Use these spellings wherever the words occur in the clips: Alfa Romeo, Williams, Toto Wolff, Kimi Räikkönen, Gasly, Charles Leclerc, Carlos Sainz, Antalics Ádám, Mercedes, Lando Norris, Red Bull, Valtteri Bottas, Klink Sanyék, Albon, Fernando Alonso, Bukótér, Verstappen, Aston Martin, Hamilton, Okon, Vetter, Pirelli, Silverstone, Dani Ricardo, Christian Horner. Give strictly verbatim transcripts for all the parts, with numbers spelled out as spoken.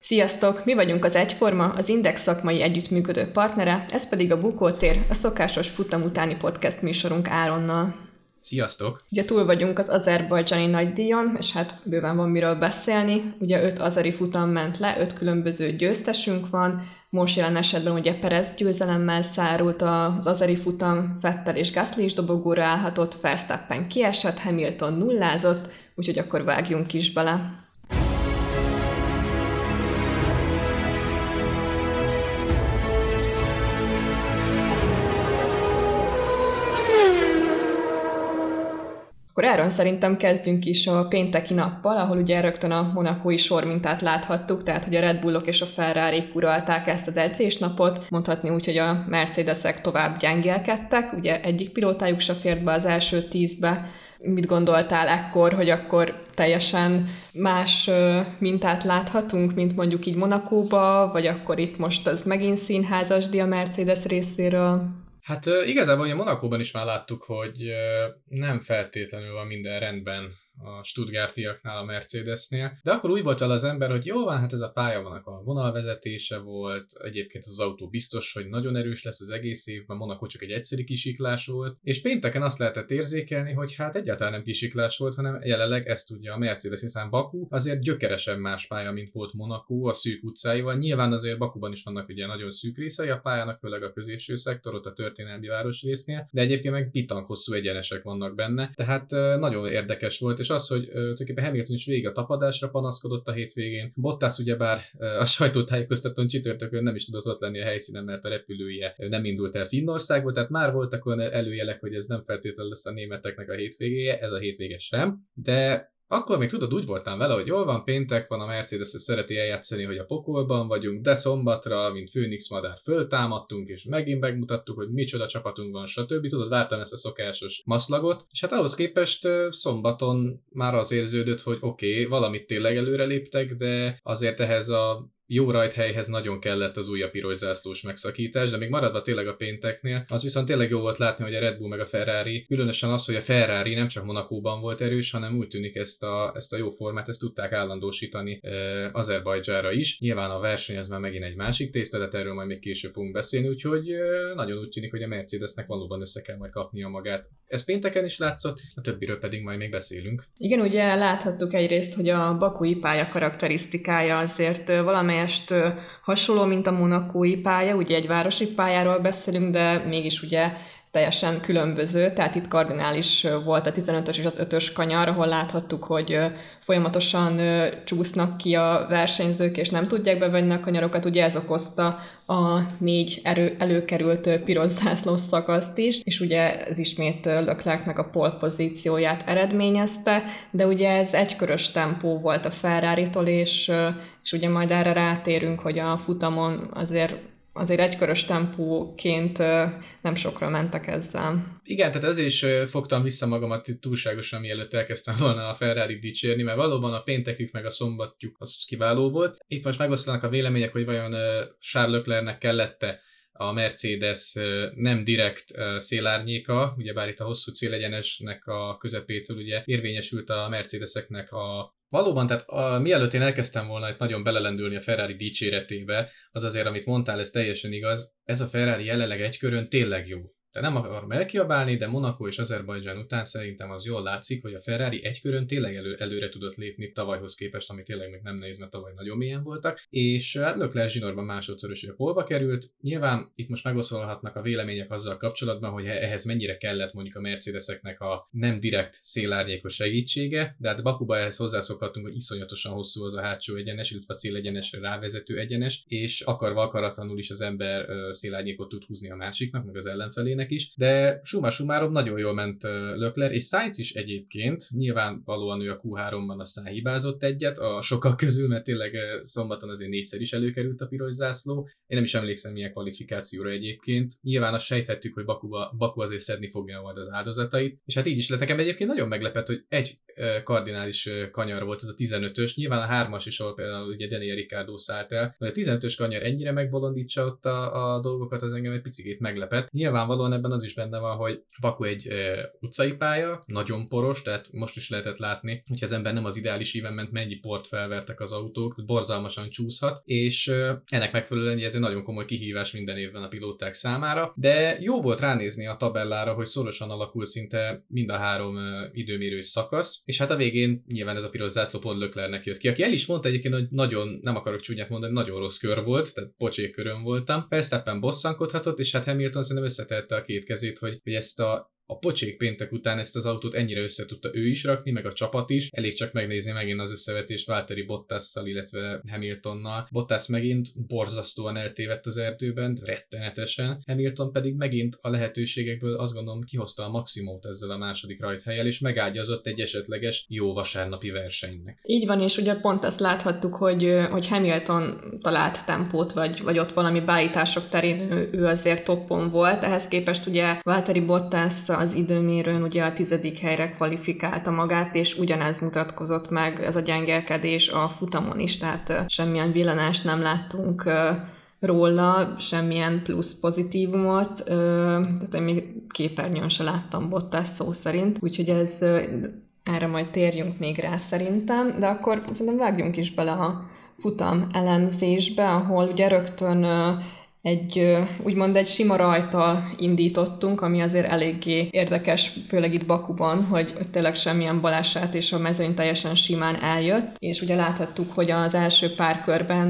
Sziasztok! Mi vagyunk az Egyforma, az Index szakmai együttműködő partnere, ez pedig a Bukótér, a szokásos futam utáni podcast műsorunk Áronnal. Sziasztok! Ugye túl vagyunk az azerbajdzsani nagydíjon, és hát bőven van miről beszélni. Ugye öt azeri futam ment le, öt különböző győztesünk van. Most jelen esetben ugye Perez győzelemmel szárult az azeri futam, Vetter és Gasly is dobogóra állhatott, Verstappen kiesett, Hamilton nullázott, úgyhogy akkor vágjunk is bele. Akkor Áron, szerintem kezdjünk is a pénteki nappal, ahol ugye rögtön a monakói sormintát láthattuk, tehát hogy a Red Bullok és a Ferrarik uralták ezt az edzésnapot, mondhatni úgy, hogy a Mercedesek tovább gyengélkedtek, ugye egyik pilótájuk se fért be az első tízbe. Mit gondoltál ekkor, hogy akkor teljesen más mintát láthatunk, mint mondjuk így Monakóba, vagy akkor itt most az megint színházasdi a Mercedes részéről? Hát igazából ugye Monakóban is már láttuk, hogy nem feltétlenül van minden rendben a stuttgartiaknál, a Mercedesnél, de akkor úgy volt vele az ember, hogy jó van, hát ez a pálya van, a vonalvezetése volt, egyébként az autó biztos, hogy nagyon erős lesz az egész évben, Monakó csak egy egyszerű kisiklás volt, és pénteken azt lehetett érzékelni, hogy hát egyáltalán nem kisiklás volt, hanem jelenleg ezt tudja a Mercedes, hiszen Baku azért gyökeresen más pálya, mint volt Monakó a szűk utcáival, nyilván azért Bakuban is vannak ugye nagyon szűk részei a pályának, főleg a középső szektorot a történelmi város résznél, de egyébként meg bitang hosszú egyenesek vannak benne, tehát nagyon érdekes volt. És az, hogy tulajdonképpen Hamilton is végig a tapadásra panaszkodott a hétvégén. Bottas ugyebár a sajtótájékoztatón csütörtökön nem is tudott ott lenni a helyszínen, mert a repülője nem indult el Finnországból, tehát már voltak olyan előjelek, hogy ez nem feltétlenül lesz a németeknek a hétvégéje, ez a hétvége sem, de akkor még tudod, úgy voltam vele, hogy jól van, péntek van, a Mercedes szereti eljátszani, hogy a pokolban vagyunk, de szombatra, mint Főnix madár, föltámadtunk, és megint megmutattuk, hogy micsoda csapatunk van, stb. Tudod, vártam ezt a szokásos maszlagot, és hát ahhoz képest szombaton már az érződött, hogy oké, okay, valamit tényleg előreléptek, de azért ehhez a jó rajthelyhez nagyon kellett az újabb piros zászlós megszakítás, de még maradva tényleg a pénteknél, az viszont tényleg jó volt látni, hogy a Red Bull meg a Ferrari, különösen az, hogy a Ferrari nem csak Monakóban volt erős, hanem úgy tűnik ezt a, ezt a jó formát, ezt tudták állandósítani e, Azerbajdzsánra is. Nyilván a verseny ez már megint egy másik tészta, de erről majd még később fogunk beszélni, úgyhogy e, nagyon úgy tűnik, hogy a Mercedesnek valóban össze kell majd kapnia magát. Ez pénteken is látszott, a többiről pedig majd még beszélünk. Igen, ugye láthattuk egyrészt, hogy a bakui pálya karakterisztikája azért valamely Est, hasonló, mint a monakói pálya, ugye egy városi pályáról beszélünk, de mégis ugye teljesen különböző, tehát itt kardinális volt a tizenötös és az ötös kanyar, ahol láthattuk, hogy folyamatosan csúsznak ki a versenyzők, és nem tudják bevenni a kanyarokat, ugye ez okozta a négy erő, előkerült piros zászlós szakaszt is, és ugye ez ismét Leclercnek a pole pozícióját eredményezte, de ugye ez egykörös tempó volt a Ferraritól, és és ugye majd erre rátérünk, hogy a futamon azért, azért egykörös tempóként nem sokra mentek ezzel. Igen, tehát ezért is fogtam vissza magamat túlságosan, mielőtt elkezdtem volna a Ferrari dicsérni, mert valóban a péntekük meg a szombatjuk az kiváló volt. Itt most megoszlanak a vélemények, hogy vajon Charles Leclercnek kellett-e a Mercedes nem direkt szélárnyéka, ugyebár itt a hosszú célegyenesnek a közepétől ugye érvényesült a Mercedeseknek a... Valóban, tehát a, mielőtt én elkezdtem volna itt nagyon belelendülni a Ferrari dicséretébe, az azért, amit mondtál, ez teljesen igaz, ez a Ferrari jelenleg egy körön tényleg jó. De nem akarom elkiabálni, de Monakó és Azerbajdzsán után szerintem az jól látszik, hogy a Ferrari egy körön tényleg elő, előre tudott lépni tavalyhoz képest, ami tényleg még nem nehéz, mert tavaly nagyon mélyen voltak, és Leclerc zsinórban másodszorös a polba került. Nyilván itt most megoszolhatnak a vélemények azzal kapcsolatban, hogy ehhez mennyire kellett mondjuk a Mercedeseknek a nem direkt szélárnyékos segítsége, de hát Bakuba ehhez hozzászokhatunk, hogy iszonyatosan hosszú az a hátsó egyenes, illetve a célegyenesre rávezető egyenes, és akarva akaratlanul is az ember szélárnyékot tud húzni a másiknak, meg az ellenfelének is, de summa summarum nagyon jól ment Leclerc, és Sainz is egyébként, nyilvánvalóan ő a kú háromban aztán hibázott egyet, a sokak közül, mert tényleg szombaton azért négyszer is előkerült a piros zászló, én nem is emlékszem milyen kvalifikációra egyébként, nyilván azt sejthettük, hogy Bakuba, Baku azért szedni fogja majd az áldozatait, és hát így is lett. Nekem egyébként nagyon meglepett, hogy egy kardinális kanyar volt ez a tizenötös, nyilván a hármas is, ahol például ugye Dani Ricardo szállt el, hogy a tizenötös kanyar ennyire megbolondítsa ott a, a dolgokat, az engem egy picit meglepett. Nyilvánvalóan ebben az is benne van, hogy Baku egy e, utcai pálya, nagyon poros, tehát most is lehetett látni, hogyha az ember nem az ideális íven ment, mennyi port felvertek az autók, borzalmasan csúszhat, és e, ennek megfelelően ez egy nagyon komoly kihívás minden évben a pilóták számára, de jó volt ránézni a tabellára, hogy szorosan alakul szinte mind a három e, időmérő szakasz, és hát a végén nyilván ez a piros zászló pont Leclercnek jött ki, aki el is mondta egyébként, hogy nagyon, nem akarok csúnyát mondani, nagyon rossz kör volt, tehát pocsék körön voltam. Verstappen bosszankodhatott, és hát Hamilton szerintem összetette a két kezét, hogy, hogy ezt a A pocsék péntek után ezt az autót ennyire össze tudta ő is rakni, meg a csapat is. Elég csak megnézni megint az összevetést Valtteri Bottasszal, illetve Hamiltonnal. Bottas megint borzasztóan eltévedt az erdőben, rettenetesen. Hamilton pedig megint a lehetőségekből azt gondolom kihozta a maximumot ezzel a második rajthelyel, és megágyazott egy esetleges jó vasárnapi versenynek. Így van, és ugye pont ezt láthattuk, hogy, hogy Hamilton talált tempót, vagy, vagy ott valami beállítások terén ő, ő azért toppon volt. Ehhez képest ugye Valtteri Bottas az időmérőn ugye a tizedik helyre kvalifikálta magát, és ugyanez mutatkozott meg, ez a gyengelkedés a futamon is, tehát semmilyen villanást nem láttunk róla, semmilyen plusz pozitívumot, tehát én még képernyőn se láttam Bottas szó szerint, úgyhogy ez, erre majd térjünk még rá szerintem, de akkor szerintem vágjunk is bele a futam elemzésbe, ahol ugye rögtön egy, úgymond egy sima rajttal indítottunk, ami azért eléggé érdekes, főleg itt Bakuban, hogy tényleg semmilyen baleset és a mezőny teljesen simán eljött, és ugye láthattuk, hogy az első pár körben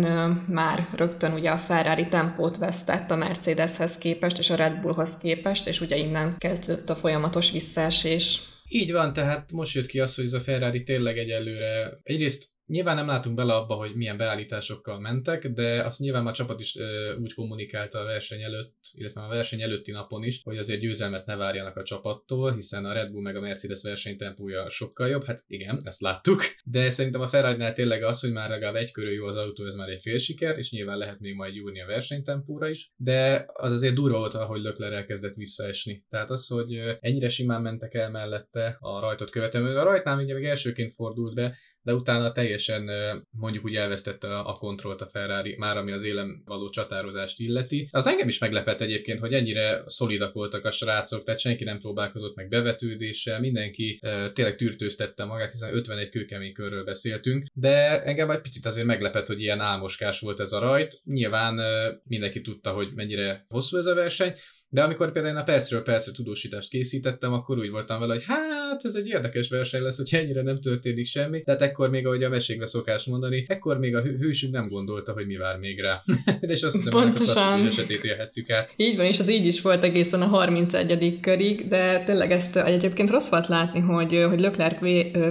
már rögtön ugye a Ferrari tempót vesztett a Mercedeshez képest és a Red Bullhoz képest, és ugye innen kezdődött a folyamatos visszaesés. Így van, tehát most jött ki az, hogy ez a Ferrari tényleg egyelőre egyrészt nyilván nem látunk bele abba, hogy milyen beállításokkal mentek, de azt nyilván már a csapat is ö, úgy kommunikálta a verseny előtt, illetve a verseny előtti napon is, hogy azért győzelmet ne várjanak a csapattól, hiszen a Red Bull meg a Mercedes versenytempója sokkal jobb, hát igen, ezt láttuk, de szerintem a Ferrarinál tényleg az, hogy már legalább egy körül jó az autó, ez már egy fél siker, és nyilván lehet még majd gyúrni a versenytempóra is, de az azért durva volt, ahogy Leclerc elkezdett visszaesni. Tehát az, hogy ennyire simán mentek el mellette a rajtot követően, a rajtnál még elsőként fordult be, de utána teljesen mondjuk úgy elvesztette a kontrollt a Ferrari, már ami az élen való csatározást illeti. Az engem is meglepett egyébként, hogy ennyire szolidak voltak a srácok, tehát senki nem próbálkozott meg bevetődéssel, mindenki e, tényleg tűrtőztette magát, hiszen ötvenegy kőkemény körről beszéltünk, de engem egy picit azért meglepett, hogy ilyen álmoskás volt ez a rajt. Nyilván e, mindenki tudta, hogy mennyire hosszú ez a verseny, de amikor például én a percről percre tudósítást készítettem, akkor úgy voltam vele, hogy hát ez egy érdekes verseny lesz, hogy ennyire nem történik semmi. Tehát ekkor még, ahogy a mesékre szokás mondani, ekkor még a hősünk nem gondolta, hogy mi vár még rá. De és azt hiszem, pontosan. Hogy azt, hogy esetét élhettük át. Így van, és az így is volt egészen a harmincegyedik körig, de tényleg ezt egyébként rossz volt látni, hogy, hogy Leclerc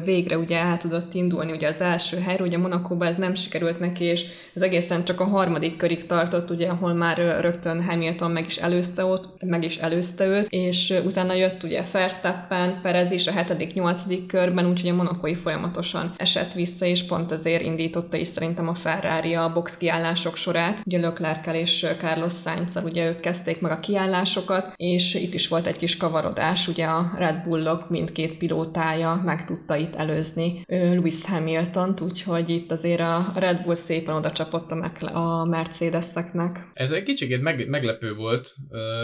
végre ugye át tudott indulni ugye az első helyre, ugye Monakóban ez nem sikerült neki, és ez egészen csak a harmadik körig tartott, ugye, ahol már rögtön Hamilton meg is előzte ott, meg is előzte őt, és utána jött ugye Verstappen, Perez is a hetedik-nyolcadik körben, úgyhogy a monakói folyamatosan esett vissza, és pont ezért indította is szerintem a Ferrari a box kiállások sorát. Ugye Leclerc-kel és Carlos Sainz-al ugye ők kezdték meg a kiállásokat, és itt is volt egy kis kavarodás, ugye a Red Bullok mindkét pilótája meg tudta itt előzni Lewis Hamiltont, úgyhogy itt azért a Red Bull szépen oda csapott a Mercedeseknek. Ez egy kicsit meg- meglepő volt,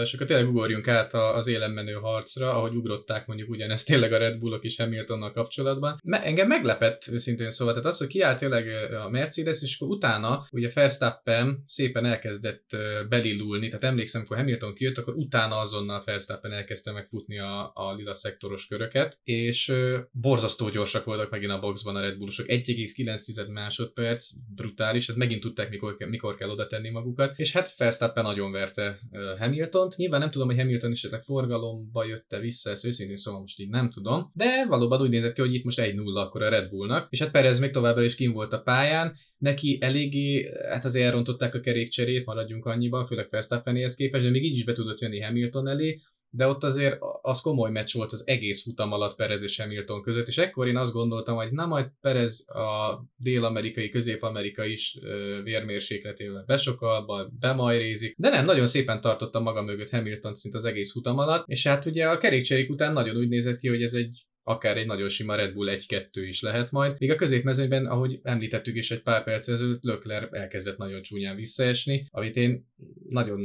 és akkor tényleg ugorjunk át az élenmenő harcra, ahogy ugrották mondjuk ugyanezt tényleg a Red Bullok és Hamiltonnal kapcsolatban. Me- engem meglepett őszintén szóval, tehát az, hogy kiállt tényleg a Mercedes, és akkor utána ugye Verstappen szépen elkezdett belilulni, tehát emlékszem, amikor Hamilton kijött, akkor utána azonnal Verstappen elkezdte megfutni a, a lila szektoros köröket, és borzasztó gyorsak voltak megint a boxban a Red Bullosok. egy egész kilenc másodperc, brutális, tehát megint tudták, mikor, mikor kell oda tenni magukat, és hát Verstappen nagyon verte Hamiltont. Nyilván nem tudom, hogy Hamilton is ezek forgalomba jött-e vissza, ezt őszintén szóval most így nem tudom, de valóban úgy nézett ki, hogy itt most egy nulla akkor a Red Bullnak, és hát Perez még továbbra is kim volt a pályán, neki eléggé, hát azért elrontották a kerékcserét, maradjunk annyiban, főleg Verstappenhez képest, de még így is be tudott jönni Hamilton elé, de ott azért az komoly meccs volt az egész futam alatt Perez és Hamilton között, és ekkor én azt gondoltam, hogy na majd Perez a dél-amerikai, közép-amerikai is ö, vérmérsékletével besokal, bemajrézik, de nem, nagyon szépen tartotta maga mögött Hamilton szint az egész futam alatt, és hát ugye a kerékcserék után nagyon úgy nézett ki, hogy ez egy akár egy nagyon sima Red Bull egy kettő is lehet majd. Még a középmezőnyben, ahogy említettük is egy pár perc ezelőtt, Leclerc elkezdett nagyon csúnyán visszaesni, amit én nagyon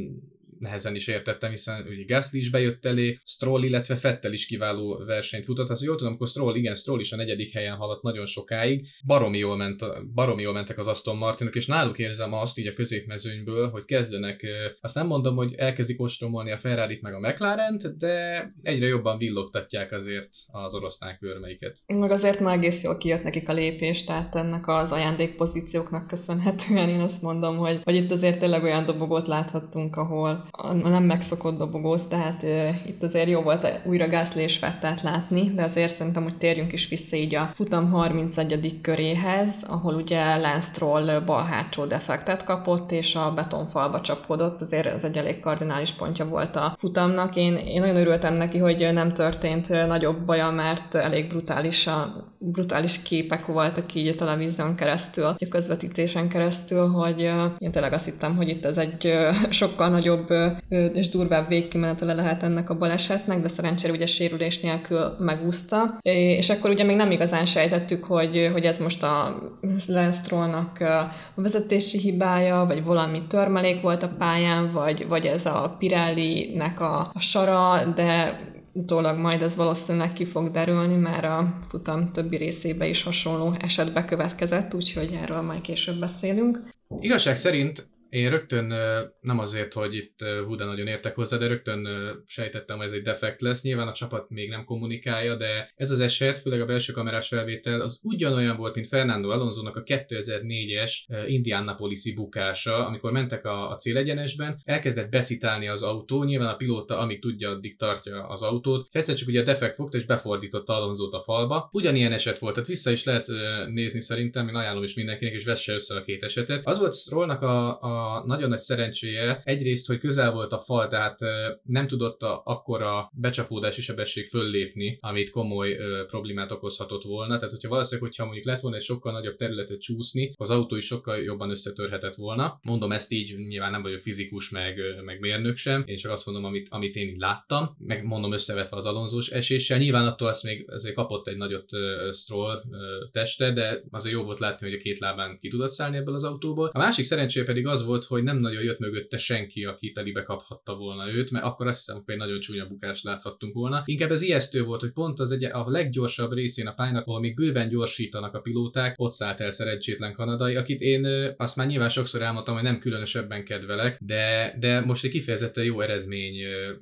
nehezen is értettem, hiszen ugye Gasly is bejött elé, Stroll, illetve Vettel is kiváló versenyt futott. Hát jól tudom, akkor Stroll, igen, Stroll is a negyedik helyen haladt nagyon sokáig. Baromi jól, ment, baromi jól mentek az Aston Martinok, és náluk érzem azt így a középmezőnyből, hogy kezdenek, azt nem mondom, hogy elkezdik ostromolni a Ferrarit meg a McLarent, de egyre jobban villogtatják azért az orosznák őrmeiket. Meg azért már egész jól kijött nekik a lépés, tehát ennek az ajándékpozícióknak köszönhetően én azt mondom, hogy, hogy itt azért tényleg olyan dobogót láthattunk, ahol nem megszokott dobogóz, tehát e, itt azért jó volt újra Gasly és Vettert látni, de azért szerintem, hogy térjünk is vissza így a futam harmincegyedik köréhez, ahol ugye Lance Stroll bal hátsó defektet kapott, és a betonfalba csapódott, azért ez egy elég kardinális pontja volt a futamnak. Én, én nagyon örültem neki, hogy nem történt nagyobb baja, mert elég brutális, a, brutális képek voltak így a televízión keresztül, a közvetítésen keresztül, hogy én tényleg azt hittem, hogy itt ez egy sokkal nagyobb és durvább végkimenetele lehet ennek a balesetnek, de szerencsére ugye sérülés nélkül megúszta. És akkor ugye még nem igazán sejtettük, hogy, hogy ez most a Lance Strollnak a vezetési hibája, vagy valami törmelék volt a pályán, vagy, vagy ez a Pirelli-nek a, a sara, de utólag majd ez valószínűleg ki fog derülni, mert a futam többi részébe is hasonló eset bekövetkezett, úgyhogy erről majd később beszélünk. Igazság szerint én rögtön, nem azért, hogy itt húda nagyon értek hozzá, de rögtön sejtettem, hogy ez egy defekt lesz. Nyilván a csapat még nem kommunikálja, de ez az eset, főleg a belső kamerás felvétel, az ugyanolyan volt, mint Fernando Alonsónak a kétezer-négyes Indianapolis-i bukása, amikor mentek a, a célegyenesben, elkezdett beszitálni az autó, nyilván a pilóta, amíg tudja, addig tartja az autót. Egyszer csak ugye a defekt fogta, és befordította Alonsót a falba. Ugyanilyen eset volt, tehát vissza is lehet nézni szerintem, én ajánlom is mindenkinek, és vesse össze a két esetet. Az volt Strollnak a, a A nagyon nagy szerencséje egyrészt, hogy közel volt a fal, tehát nem tudott a, akkora becsapódási sebesség föllépni, amit komoly ö, problémát okozhatott volna. Tehát, hogyha valószínűleg, hogyha mondjuk lett volna egy sokkal nagyobb területet csúszni, az autó is sokkal jobban összetörhetett volna. Mondom ezt így, nyilván nem vagyok fizikus, meg, meg mérnök sem, én csak azt mondom, amit, amit én így láttam, meg mondom összevetve az Alonsós eséssel. Nyilván attól azt még azért kapott egy nagyot ö, Stroll ö, teste, de azért jó volt látni, hogy a két lábán ki tudott szállni ebből az autóból. A másik szerencséje pedig az volt, hogy nem nagyon jött mögötte senki, aki telibe kaphatta volna őt, mert akkor azt hiszem, hogy egy nagyon csúnya bukást láthattunk volna. Inkább ez ijesztő volt, hogy pont az egy a leggyorsabb részén a pályának, ahol még bőven gyorsítanak a pilóták, ott szállt el szerencsétlen kanadai, akit én azt már nyilván sokszor elmondtam, hogy nem különösebben kedvelek, de, de most egy kifejezetten jó eredmény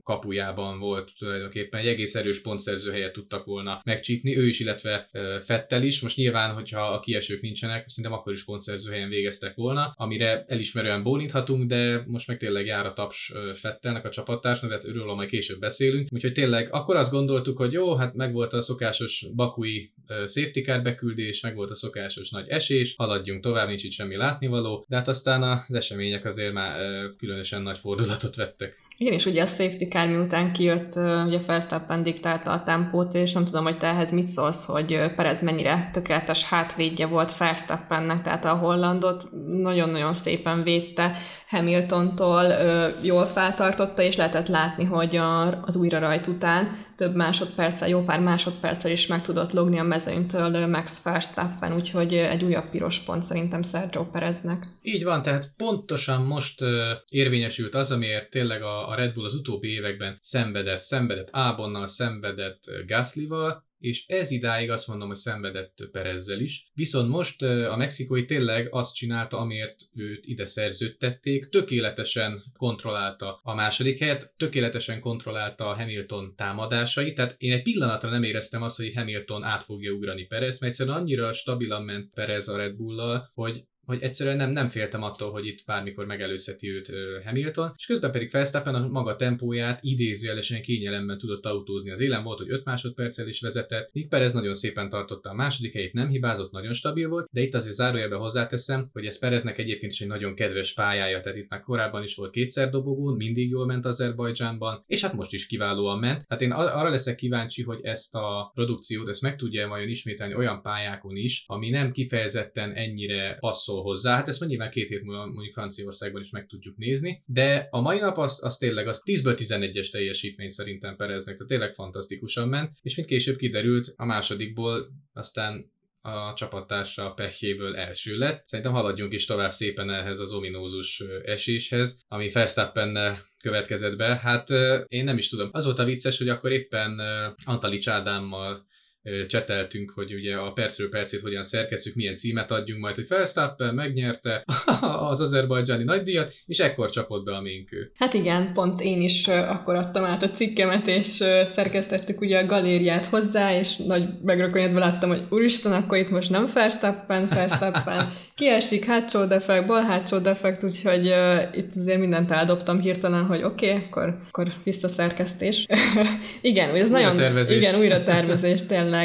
kapujában volt tulajdonképpen, egy egész erős pontszerző helyet tudtak volna megcsípni, ő is, illetve Vettel is. Most nyilván, hogyha a kiesők nincsenek, szerintem akkor is pontszerző helyen végeztek volna, amire elismerő bólinthatunk, de most meg tényleg jár a taps Vettelnek, a csapattársnak, tehát őről majd később beszélünk. Úgyhogy tényleg akkor azt gondoltuk, hogy jó, hát megvolt a szokásos bakui safety car beküldés, megvolt a szokásos nagy esés, haladjunk tovább, nincs itt semmi látnivaló, de hát aztán az események azért már különösen nagy fordulatot vettek. Igen, és ugye a safety car miután kijött, ugye Verstappen diktálta a tempót, és nem tudom, hogy te ehhez mit szólsz, hogy Perez mennyire tökéletes hátvédje volt Verstappennek, tehát a hollandot nagyon-nagyon szépen védte Hamiltontól, jól feltartotta, és lehetett látni, hogy az újra rajt után több másodperccel, jó pár másodperccel is meg tudott logni a mezőnytől Max Verstappen, úgyhogy egy újabb piros pont szerintem Sergio Pereznek. Így van, tehát pontosan most érvényesült az, amiért tényleg a Red Bull az utóbbi években szenvedett, szenvedett Albonnal, szenvedett Gaslyval, és ez idáig azt mondom, hogy szenvedett Perezzel is. Viszont most a mexikói tényleg azt csinálta, amiért őt ide szerződtették, tökéletesen kontrollálta a második helyet, tökéletesen kontrollálta a Hamilton támadásait, tehát én egy pillanatra nem éreztem azt, hogy itt Hamilton át fogja ugrani Perez, mert egyszerűen annyira stabilan ment Perez a Red Bull-lal, hogy hogy egyszerűen nem, nem féltem attól, hogy itt bármikor megelőzheti őt Hamilton, és közben pedig Verstappen a maga tempóját idézőjelesen kényelemben tudott autózni. Az élen volt, hogy öt másodperccel is vezetett, míg Perez nagyon szépen tartotta a második helyét, nem hibázott, nagyon stabil volt, de itt azért zárójelben hozzáteszem, hogy ez Pereznek egyébként is egy nagyon kedves pályája, tehát itt már korábban is volt kétszer dobogón, mindig jól ment Azerbajdzsánban, és hát most is kiválóan ment. Hát én ar- arra leszek kíváncsi, hogy ezt a produkciót ezt meg tudja majd ismételni olyan pályákon is, ami nem kifejezetten ennyire passzol hozzá. Hát ezt mondjuk már két hét múlva mondjuk Franciaországban is meg tudjuk nézni, de a mai nap az, az tényleg az tízből tizenegyes teljesítmény szerintem Pereznek, tehát tényleg fantasztikusan ment, és mint később kiderült, a másodikból aztán a csapattársa a pehjéből első lett. Szerintem haladjunk is tovább szépen ehhez az ominózus eséshez, ami Verstappennel következett be. Hát én nem is tudom. Az volt a vicces, hogy akkor éppen Antalics Ádámmal cseteltünk, hogy ugye a percről percét hogyan szerkesszük, milyen címet adjunk majd, hogy Verstappen megnyerte az azerbajdzsáni nagydíjat, és ekkor csapott be a ménkő. Hát igen, pont én is akkor adtam át a cikkemet, és szerkesztettük ugye a galériát hozzá, és nagy megrökönyödve láttam, hogy úristen, akkor itt most nem Verstappen, Verstappen kiesik, hátsó defekt, bal hátsó defekt, úgyhogy uh, itt azért mindent eldobtam hirtelen, hogy oké, okay, akkor, akkor visszaszerkesztés. Igen, ez újra nagyon... Tervezés. Igen, újra tervezés, tényleg.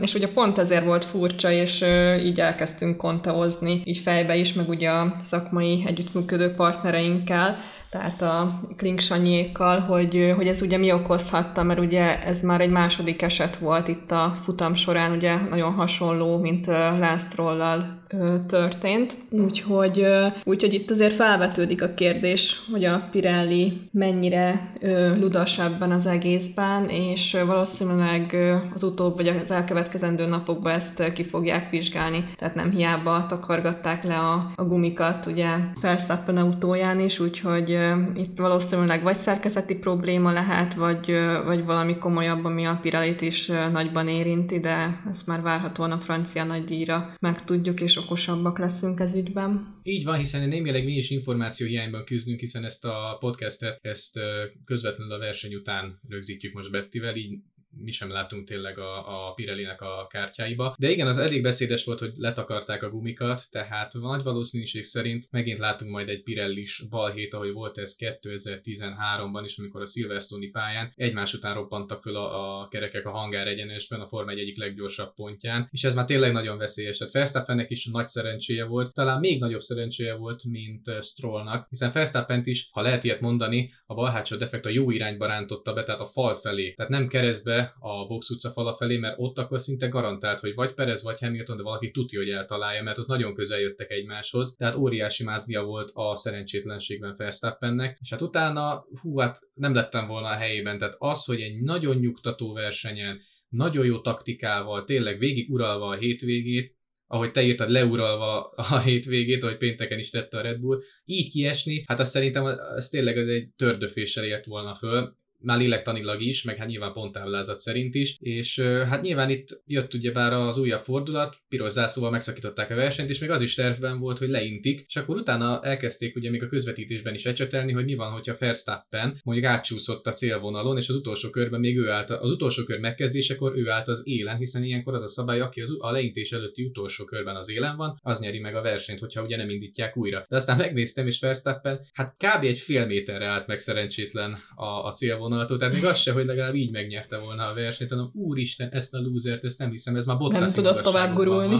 És ugye pont ezért volt furcsa, és így elkezdtünk kontaozni, így fejbe is, meg ugye a szakmai együttműködő partnereinkkel, tehát a Klink Sanyékkal, hogy, hogy ez ugye mi okozhatta, mert ugye ez már egy második eset volt itt a futam során, ugye nagyon hasonló, mint Lance Stroll-lal történt. Úgyhogy, úgyhogy itt azért felvetődik a kérdés, hogy a Pirelli mennyire ludas ebben az egészben, és valószínűleg az utóbb, vagy az elkövetkezendő napokban ezt ki fogják vizsgálni. Tehát nem hiába takargatták le a, a gumikat, ugye Verstappen autóján is, úgyhogy itt valószínűleg vagy szerkezeti probléma lehet, vagy, vagy valami komolyabb, ami a Pirellit is nagyban érinti, de ezt már várhatóan a francia nagydíjra megtudjuk, és okosabbak leszünk ez ügyben. Így van, hiszen némileg mi is információhiányban küzdünk, hiszen ezt a podcastet ezt közvetlenül a verseny után rögzítjük most Bettivel, így mi sem látunk tényleg a, a Pirelli-nek a kártyáiba. De igen, az elég beszédes volt, hogy letakarták a gumikat, tehát nagy valószínűség szerint megint látunk majd egy Pirellis balhét, ahogy volt ez kétezer-tizenháromban is, amikor a Silverstone-i pályán egymás után roppantak föl a, a kerekek a hangár egyenesben, a Forma egy egyik leggyorsabb pontján, és ez már tényleg nagyon veszélyes. Tehát Verstappennek is nagy szerencséje volt, talán még nagyobb szerencséje volt, mint Strollnak, hiszen Verstappent is, ha lehet ilyet mondani, a balhátsó defekt a jó irányba rántotta be, tehát a fal felé, tehát nem keresztbe a box utca fala felé, mert ott akkor szinte garantált, hogy vagy Perez, vagy Hamilton, de valaki tudja, hogy eltalálja, mert ott nagyon közel jöttek egymáshoz, tehát óriási mázlia volt a szerencsétlenségben Verstappennek, és hát utána, hú, hát nem lettem volna a helyében, tehát az, hogy egy nagyon nyugtató versenyen, nagyon jó taktikával, tényleg végig uralva a hétvégét, ahogy te írtad, leuralva a hétvégét, ahogy pénteken is tette a Red Bull, így kiesni, hát azt szerintem ez tényleg az egy tördöféssel ért volna föl, már lélektanilag is, meg hát nyilván ponttáblázat szerint is, és hát nyilván itt jött ugyebár az újabb fordulat, piros zászlóval megszakították a versenyt, és még az is tervben volt, hogy leintik, és akkor utána elkezdték ugye még a közvetítésben is ecsetelni, hogy mi van, hogyha Verstappen mondjuk átcsúszott a célvonalon, és az utolsó körben még ő állt, az utolsó kör megkezdésekor ő állt az élen, hiszen ilyenkor az a szabály, aki az, a leintés előtti utolsó körben az élen van, az nyeri meg a versenyt, hogyha ugye nem indítják újra. De aztán megnéztem, és Verstappen hát kb. Egy fél méterre állt meg szerencsétlen a, a célvonalon. Tehát még az se, hogy legalább így megnyerte volna a versenyt, hanem úristen, ezt a lúzert, ezt nem hiszem, ez már Bottas. Nem tudott tovább gurulni.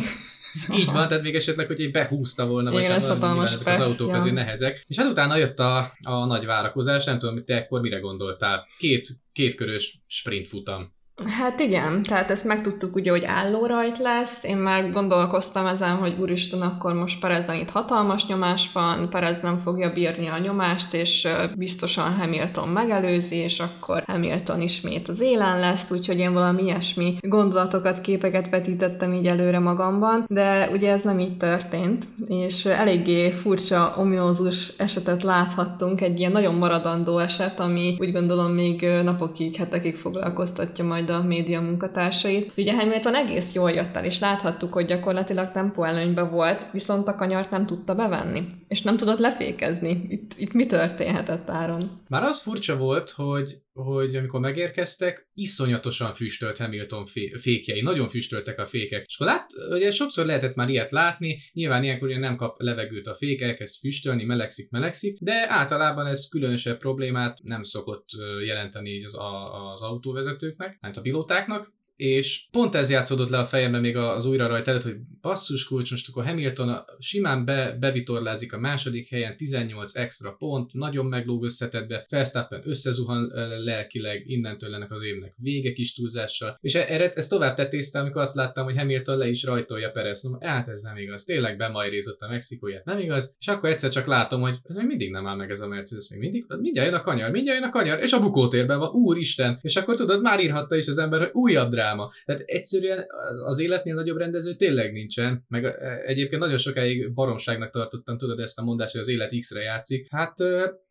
Így van, tehát még esetleg, hogy így behúzta volna, vagy hát ezek az autók ja. azért nehezek. És hát utána jött a, a nagy várakozás, nem tudom, hogy te ekkor mire gondoltál. Két, két körös sprint futam. Hát igen, tehát ezt megtudtuk ugye, hogy állórajt lesz, én már gondolkoztam ezen, hogy úristen, akkor most Perezben itt hatalmas nyomás van, Perez nem fogja bírni a nyomást, és biztosan Hamilton megelőzi, és akkor Hamilton ismét az élen lesz, úgyhogy én valami ilyesmi gondolatokat, képeket vetítettem így előre magamban, de ugye ez nem így történt, és eléggé furcsa, ominózus esetet láthattunk, egy ilyen nagyon maradandó eset, ami úgy gondolom még napokig, hetekig foglalkoztatja majd a média munkatársait. Ugye Hamilton egész jól jött el, és láthattuk, hogy gyakorlatilag tempóelőnyben volt, viszont a kanyart nem tudta bevenni, és nem tudott lefékezni. Itt, itt mi történhetett, Áron? Már az furcsa volt, hogy hogy amikor megérkeztek, iszonyatosan füstölt Hamilton fé- fékjei, nagyon füstöltek a fékek. És akkor lát, ugye sokszor lehetett már ilyet látni, nyilván ilyenkor ugye nem kap levegőt a fék, elkezd füstölni, melegszik, melegszik, de általában ez különösebb problémát nem szokott jelenteni az, a- az autóvezetőknek, hát a pilótáknak, és pont ez játszódott le a fejemben még az újra rajt előtt, hogy basszus kulcs, most akkor Hamilton simán be, bevitorlázik a második helyen, tizennyolc extra pont, nagyon meglóg összetettbe, Verstappen összezuhan lelkileg, innentől ennek az évnek vége kis túlzással, és erre ezt tovább tetéztem, amikor azt láttam, hogy Hamilton le is rajtolja Perez, no, hát ez nem igaz, tényleg bemajrézott a mexikóját, nem igaz, és akkor egyszer csak látom, hogy ez még mindig nem áll meg ez a Mercedes, még mindig, mindjárt jön a kanyar, mindjárt jön a kanyar, és a bukótérben van, úristen, és akkor tudod, már írhatta is az ember, hogy újabb drág. dráma. Tehát egyszerűen az életnél nagyobb rendező tényleg nincsen, meg egyébként nagyon sokáig baromságnak tartottam, tudod ezt a mondást, hogy az élet X-re játszik. Hát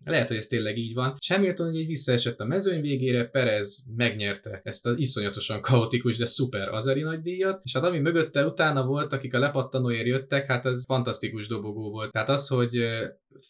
lehet, hogy ez tényleg így van. És Hamilton ugye visszaesett a mezőny végére, Perez megnyerte ezt az iszonyatosan kaotikus, de szuper azeri nagydíjat, és hát ami mögötte utána volt, akik a lepattanóért jöttek, hát ez fantasztikus dobogó volt. Tehát az, hogy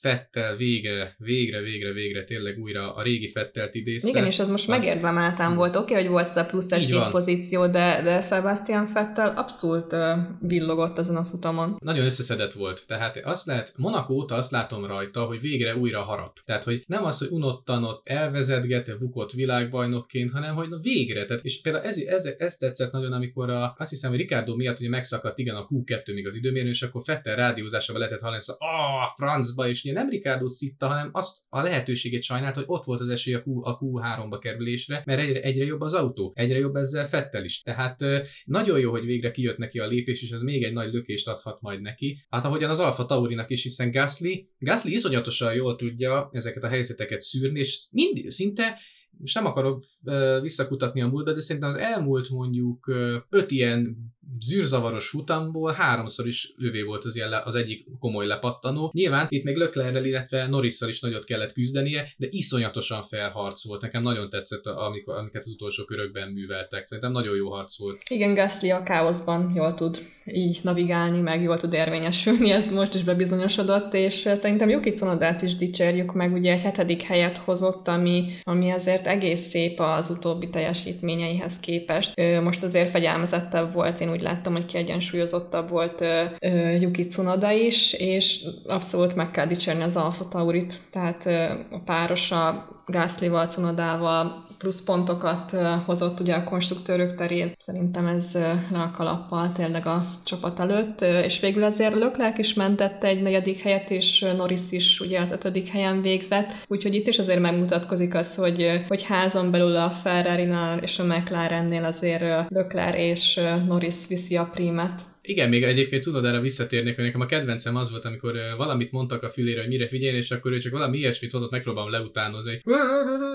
Vettel végre, végre, végre, végre tényleg újra a régi Vettelt idézte. Igen, és ez most az... megérdemeltem volt. Oké, okay, hogy volt ez a plusz egy két pozíció, de, de Sebastian Vettel abszolút villogott ezen a futamon. Nagyon összeszedett volt. Tehát azt lehet, Monakó óta azt látom rajta, hogy végre újra harap. Tehát, hogy nem az, hogy unottan ott elvezetget, bukott világbajnokként, hanem, hogy na végre. Tehát, és például ez, ez, ez tetszett nagyon, amikor a, azt hiszem, hogy Ricardo miatt ugye megszakadt, igen, a kú kettő még az időmérő, és akkor Vettel rádiózásával lehetett hallani, hogy a francba, és ugye nem Ricardo szitta, hanem azt a lehetőségét sajnált, hogy ott volt az esély a, Q, a kú háromba kerülésre, mert egyre, egyre jobb az autó, egyre jobb ezzel Vettel is. Tehát nagyon jó, hogy végre kijött neki a lépés, és ez még egy nagy lökést adhat majd neki. Hát ahogyan az Alfa Taurinak is, hiszen Gasly, Gasly iszonyatosan jól tudja ezeket a helyzeteket szűrni, és mindig szinte, most nem akarok uh, visszakutatni a múltba, de szerintem az elmúlt mondjuk uh, öt ilyen zűrzavaros futamból háromszor is ővé volt az, ilyen le, az egyik komoly lepattanó. Nyilván itt még Leclerrel, illetve Norrisszal is nagyot kellett küzdenie, de iszonyatosan fair harc volt. Nekem nagyon tetszett, amikor, amiket az utolsó körökben műveltek. Szerintem nagyon jó harc volt. Igen, Gasly a káoszban jól tud így navigálni, meg jól tud érvényesülni, ezt most is bebizonyosodott, és szerintem Yuki Tsunodát is dicsérjük meg, ugye egy hetedik helyet hozott, ami, ami azért egész szép az utóbbi teljesítményeihez képest. Most azért fegyelmezettebb volt, én úgy láttam, hogy kiegyensúlyozottabb volt ö, ö, Yuki Tsunoda is, és abszolút meg kell dicsérni az Alfa Taurit, tehát ö, a páros a Gaslyval, Tsunodával plusz pontokat ö, hozott ugye a konstruktőrök terén. Szerintem ez le a kalappal tényleg a csapat előtt, ö, és végül azért Leclerc is mentette egy negyedik helyet, és Norris is ugye az ötödik helyen végzett, úgyhogy itt is azért megmutatkozik az, hogy, hogy házon belül a Ferrarinál és a McLarennél azért Leclerc és Norris viszi a prímet. Igen, még egyébként Tsunodára visszatérnék, hogy nekem a kedvencem az volt, amikor valamit mondtak a fülére, hogy mire figyeljen, és akkor ő csak valami ilyesmit mondott, megpróbálom leutánozni.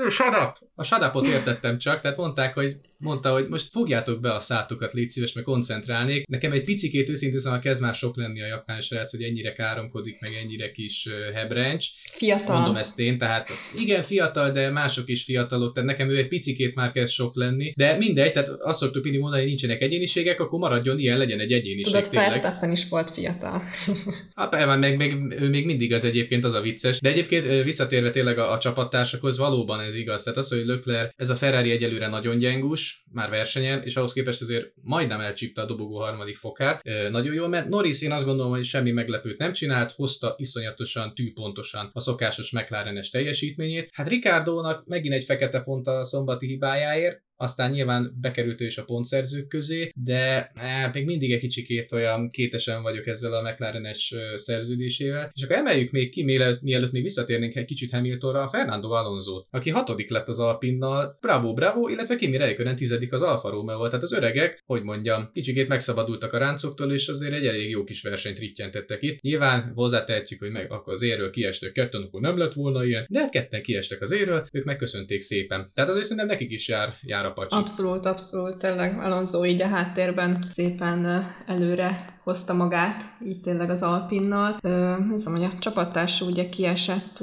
Shut up! A shut upot értettem csak, tehát mondták, hogy mondta, hogy most fogjátok be a szátokat, légy szíves, meg koncentrálnék. Nekem egy picikét őszintén szóval kezd már sok lenni a japán srác, hogy ennyire káromkodik, meg ennyire kis hebrencs. Fiatal. Mondom ezt én, tehát igen, fiatal, de mások is fiatalok, tehát nekem ő egy picikét már kezd sok lenni. De mindegy, tehát azt szoktuk mindig mondani, hogy nincsenek egyéniségek, akkor maradjon ilyen, legyen egy egyéniség. Tudod, Verstappen is volt fiatal. Hát, meg, meg, ő még mindig az egyébként, az a vicces. De egyébként visszatérve tényleg a, a csapattársakhoz, valóban ez igaz. Tehát az, hogy Leclerc, ez a Ferrari egyelőre nagyon gyengús, már versenyen, és ahhoz képest azért majdnem elcsípte a dobogó harmadik fokát. E, nagyon jól ment. Norris, én azt gondolom, hogy semmi meglepőt nem csinált, hozta iszonyatosan, tűpontosan a szokásos McLaren-es teljesítményét. Hát Ricardónak megint egy fekete pont a szombati hibájáért, aztán nyilván bekerült ő is a pontszerzők közé, de eh, még mindig egy kicsikét olyan kétesen vagyok ezzel a McLaren-es szerződésével. És akkor emeljük még ki, mielőtt még visszatérnénk egy kicsit Hamiltonra, a Fernando Alonso-t, aki hatodik lett az Alpinnal, bravo, bravo, illetve Kimi Räikkönen tizedik az Alfa Romeo volt. Tehát az öregek, hogy mondjam, kicsikét megszabadultak a ráncoktól, és azért egy elég jó kis versenyt rittyentettek itt. Nyilván hozzátehetjük, hogy meg akkor az érről kiestek ketten, akkor nem lett volna ilyen, de ketten kiestek az érről, ők megköszönték szépen. Tehát azért szerintem nekik is jár, jár Pacsit. Abszolút, abszolút, tényleg Alonso így a háttérben szépen előre hozta magát, így tényleg az Alpinnal. Hiszem, hogy a csapattárs ugye kiesett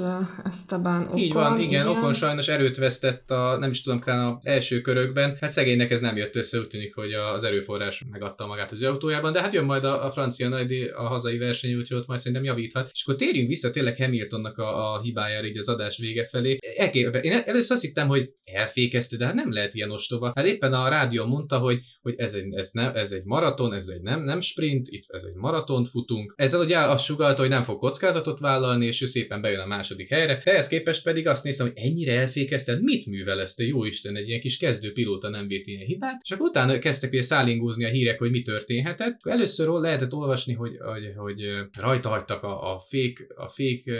ezt a bán Okon. Így van, igen, igen, Okon sajnos erőt vesztett a, nem is tudom, talán az első körökben. Hát szegénynek ez nem jött össze, úgy tűnik, hogy az erőforrás megadta magát az autójában, de hát jön majd a, a francia nagydíj, a hazai verseny, úgyhogy ott majd szerintem javíthat. És akkor térjünk vissza tényleg Hamiltonnak a, a hibájára így az adás vége felé. Elképbe. Én először azt hittem, hogy elfékezte, de hát nem lehet ilyen ostoba. Hát éppen a rádió mondta, hogy, hogy ez, egy, ez, nem, ez egy maraton, ez egy nem, nem sprint, itt ez egy maratont futunk. Ezzel ugye azt sugallta, hogy nem fog kockázatot vállalni, és ő szépen bejön a második helyre. Ehhez képest pedig azt néztem, hogy ennyire elfékezted, mit művelezte, jóisten, egy ilyen kis kezdőpilóta nem vét ilyen hibát. És akkor utána kezdtek ugye szálingózni a hírek, hogy mi történhetett. Először lehetett olvasni, hogy, hogy, hogy rajta hagytak a, a fék, a fék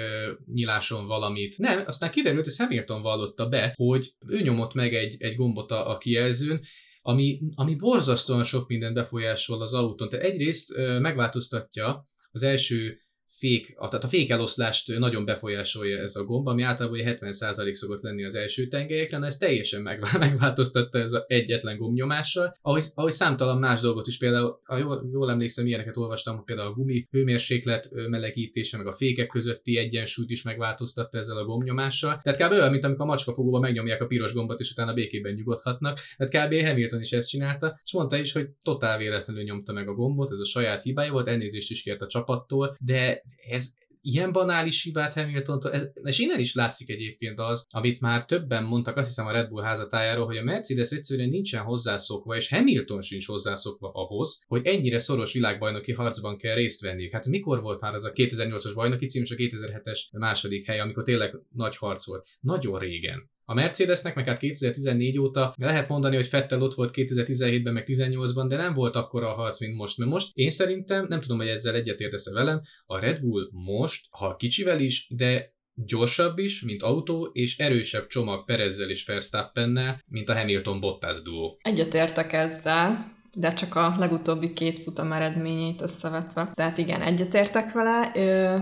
nyiláson valamit. Nem, aztán kiderült, ez Hamilton vallotta be, hogy ő nyomott meg egy, egy gombot a, a kijelzőn, ami, ami borzasztóan sok mindent befolyásol az autón. Tehát egyrészt megváltoztatja az első fék, a, tehát a fékeloszlást nagyon befolyásolja ez a gomb, ami általában hetven százalék szokott lenni az első tengelyekre, de ez teljesen megváltoztatta ez az egyetlen gombnyomással. Ahogy, ahogy számtalan más dolgot is, például, ha jól, jól emlékszem, ilyeneket olvastam, például a gumi hőmérséklet melegítése, meg a fékek közötti egyensúlyt is megváltoztatta ezzel a gombnyomással. Tehát kb. Olyan, mint amikor a macskafogóba megnyomják a piros gombot, és utána békében nyugodhatnak. Tehát kb. Hamilton is ezt csinálta, és mondta is, hogy totál véletlenül nyomta meg a gombot, ez a saját hibája volt, elnézést is kért a csapattól, de ez ilyen banális hibát Hamiltontól, ez, és innen is látszik egyébként az, amit már többen mondtak, azt hiszem a Red Bull házatájáról, hogy a Mercedes egyszerűen nincsen hozzászokva, és Hamilton sincs hozzászokva ahhoz, hogy ennyire szoros világbajnoki harcban kell részt venniük. Hát mikor volt már az a kétezer-nyolcas bajnoki cím és a kétezer-hetes második hely, amikor tényleg nagy harc volt? Nagyon régen. A Mercedesnek meg hát kétezer-tizennégy óta lehet mondani, hogy Vettel ott volt kétezer-tizenhétben meg tizennyolcban, de nem volt akkora a harc, mint most. Mert most én szerintem, nem tudom, hogy ezzel egyetértesz-e velem, a Red Bull most, ha kicsivel is, de gyorsabb is, mint autó, és erősebb csomag Perezzel és Verstappennel, mint a Hamilton-Bottas duó. Egyetértek ezzel, de csak a legutóbbi két futam eredményét összevetve. Tehát igen, egyetértek vele,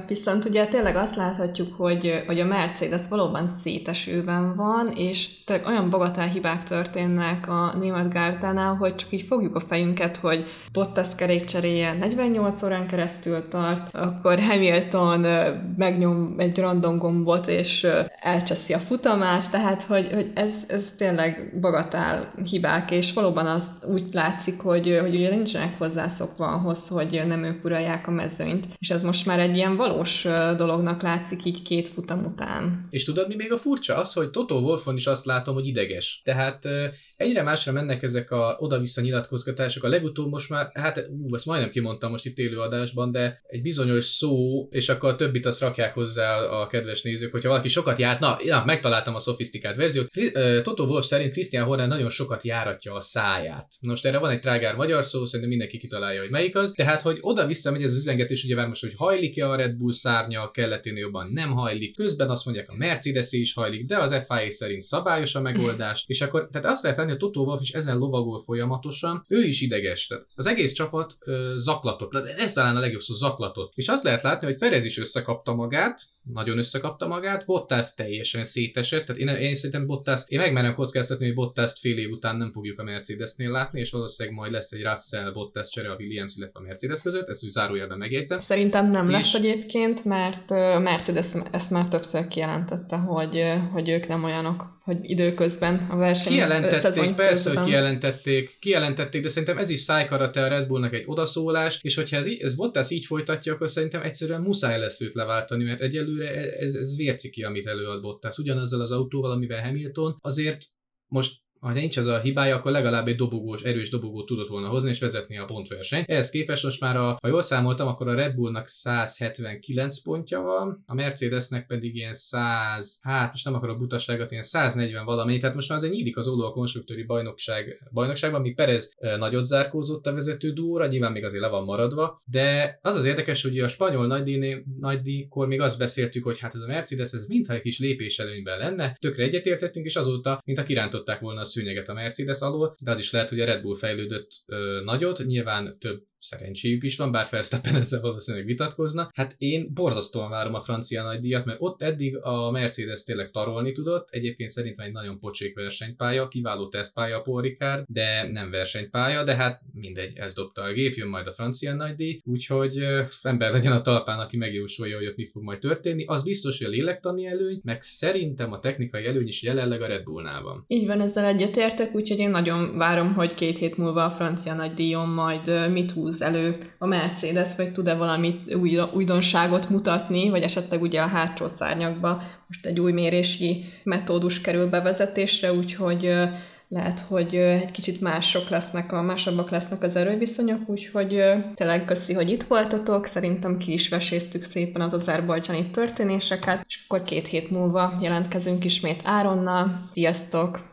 viszont ugye tényleg azt láthatjuk, hogy, hogy a Mercedes valóban szétesőben van, és tényleg olyan bagatel hibák történnek a német gárdánál, hogy csak így fogjuk a fejünket, hogy Bottas kerékcseréje negyvennyolc órán keresztül tart, akkor Hamilton megnyom egy random gombot, és elcseszi a futamát, tehát hogy, hogy ez, ez tényleg bagatel hibák, és valóban az úgy látszik, hogy, hogy ugye nincsenek hozzászokva ahhoz, hogy nem ők uralják a mezőnyt. És ez most már egy ilyen valós dolognak látszik így két futam után. És tudod, mi még a furcsa? Az, hogy Toto Wolffon is azt látom, hogy ideges. Tehát egyre másra mennek ezek a oda-vissza nyilatkozgatások. A legutóbb most már, hát ú, ezt majdnem kimondtam most itt élőadásban, de egy bizonyos szó, és akkor a többit azt rakják hozzá a kedves nézők, hogyha valaki sokat járt, na, na megtaláltam a szofisztikált verziót. Toto Wolff szerint Christian Horner nagyon sokat járatja a száját. Most erre van egy trágár magyar szó, szerintem mindenki kitalálja, hogy melyik az. Tehát, hogy oda-vissza megy ez az üzengetés, ugye már most, hogy hajlik-e a Red Bull szárnya, kelleténél jobban nem hajlik. Közben azt mondják, a Mercedes-é is hajlik, de az ef egy szerint szabályos a megoldás. És akkor, tehát azt lehet lenni, hogy Toto Wolff is ezen lovagol folyamatosan, ő is ideges. Tehát az egész csapat ö, zaklatott. Ez talán a legjobb szó, zaklatott. És azt lehet látni, hogy Perez is összekapta magát, nagyon összekapta magát, Bottas teljesen szétesett. Tehát én, én szerintem Bottas, én megmerem kockáztatni, hogy Bottast fél év után nem fogjuk a Mercedesnél látni, és valószínűleg majd lesz egy Russell-Bottas csere a Williams, illetve a Mercedes között, ezt úgy zárójelben megjegyzem. Szerintem nem és... lesz egyébként, mert a Mercedes ezt már többször kijelentette, hogy, hogy ők nem olyanok, hogy időközben a verseny kijelentették, persze, hogy kijelentették, kijelentették, de szerintem ez is szájkarate a Red Bullnak egy odaszólás, és hogyha ez, ez Bottas így folytatja, akkor szerintem egyszerűen muszáj lesz őt leváltani, mert egyelőre ez, ez vérciki, amit előad Bottas. Ugyanazzal az autóval, amivel Hamilton, azért most ha nincs ez a hibája, akkor legalább egy dobogós, erős dobogót tudott volna hozni és vezetni a pontversenyt. Ehhez képest most már, a, ha jól számoltam, akkor a Red Bullnak száz hetvenkilenc pontja van, a Mercedesnek pedig ilyen száz, hát most nem akarok butaságot, ilyen száznegyven valamennyi, tehát most már azért nyílik az oldó a konstruktőri bajnokság, bajnokságban, míg Perez nagyot zárkózott a vezető duóra, nyilván még azért le van maradva, de az az érdekes, hogy a spanyol nagydíjkor még azt beszéltük, hogy hát ez a Mercedes, ez mintha egy kis lépés előnyben lenne, tökre egyetértettünk, és azóta, mintha kirántották volna a szűnyeget a Mercedes alól, de az is lehet, hogy a Red Bull fejlődött ö, nagyot, nyilván több szerencséjük is van, bár Verstappen ezzel valószínűleg vitatkozna. Hát én borzasztóan várom a francia nagydíjat, mert ott eddig a Mercedes tényleg tarolni tudott. Egyébként szerintem egy nagyon pocsék versenypálya, kiváló tesztpálya a Paul Ricard, de nem versenypálya, de hát mindegy, ez dobta a gép, jön majd a francia nagydíj, úgyhogy ö, ember legyen a talpán, aki megjósolja, hogy ott mi fog majd történni. Az biztos, hogy a lélektani előny, meg szerintem a technikai előny is jelenleg a Red Bullnál van. Így van, ezzel egyetértek, úgyhogy én nagyon várom, hogy két hét múlva a francia nagydíjon majd mit húz elő a Mercedes, vagy tud-e valami új, újdonságot mutatni, vagy esetleg ugye a hátsó szárnyakba most egy új mérési metódus kerül bevezetésre, úgyhogy lehet, hogy egy kicsit mások lesznek, a másabbak lesznek az erőviszonyok, úgyhogy tényleg köszi, hogy itt voltatok, szerintem ki is veséztük szépen az azerbajdzsani történéseket, és akkor két hét múlva jelentkezünk ismét Áronnal. Sziasztok!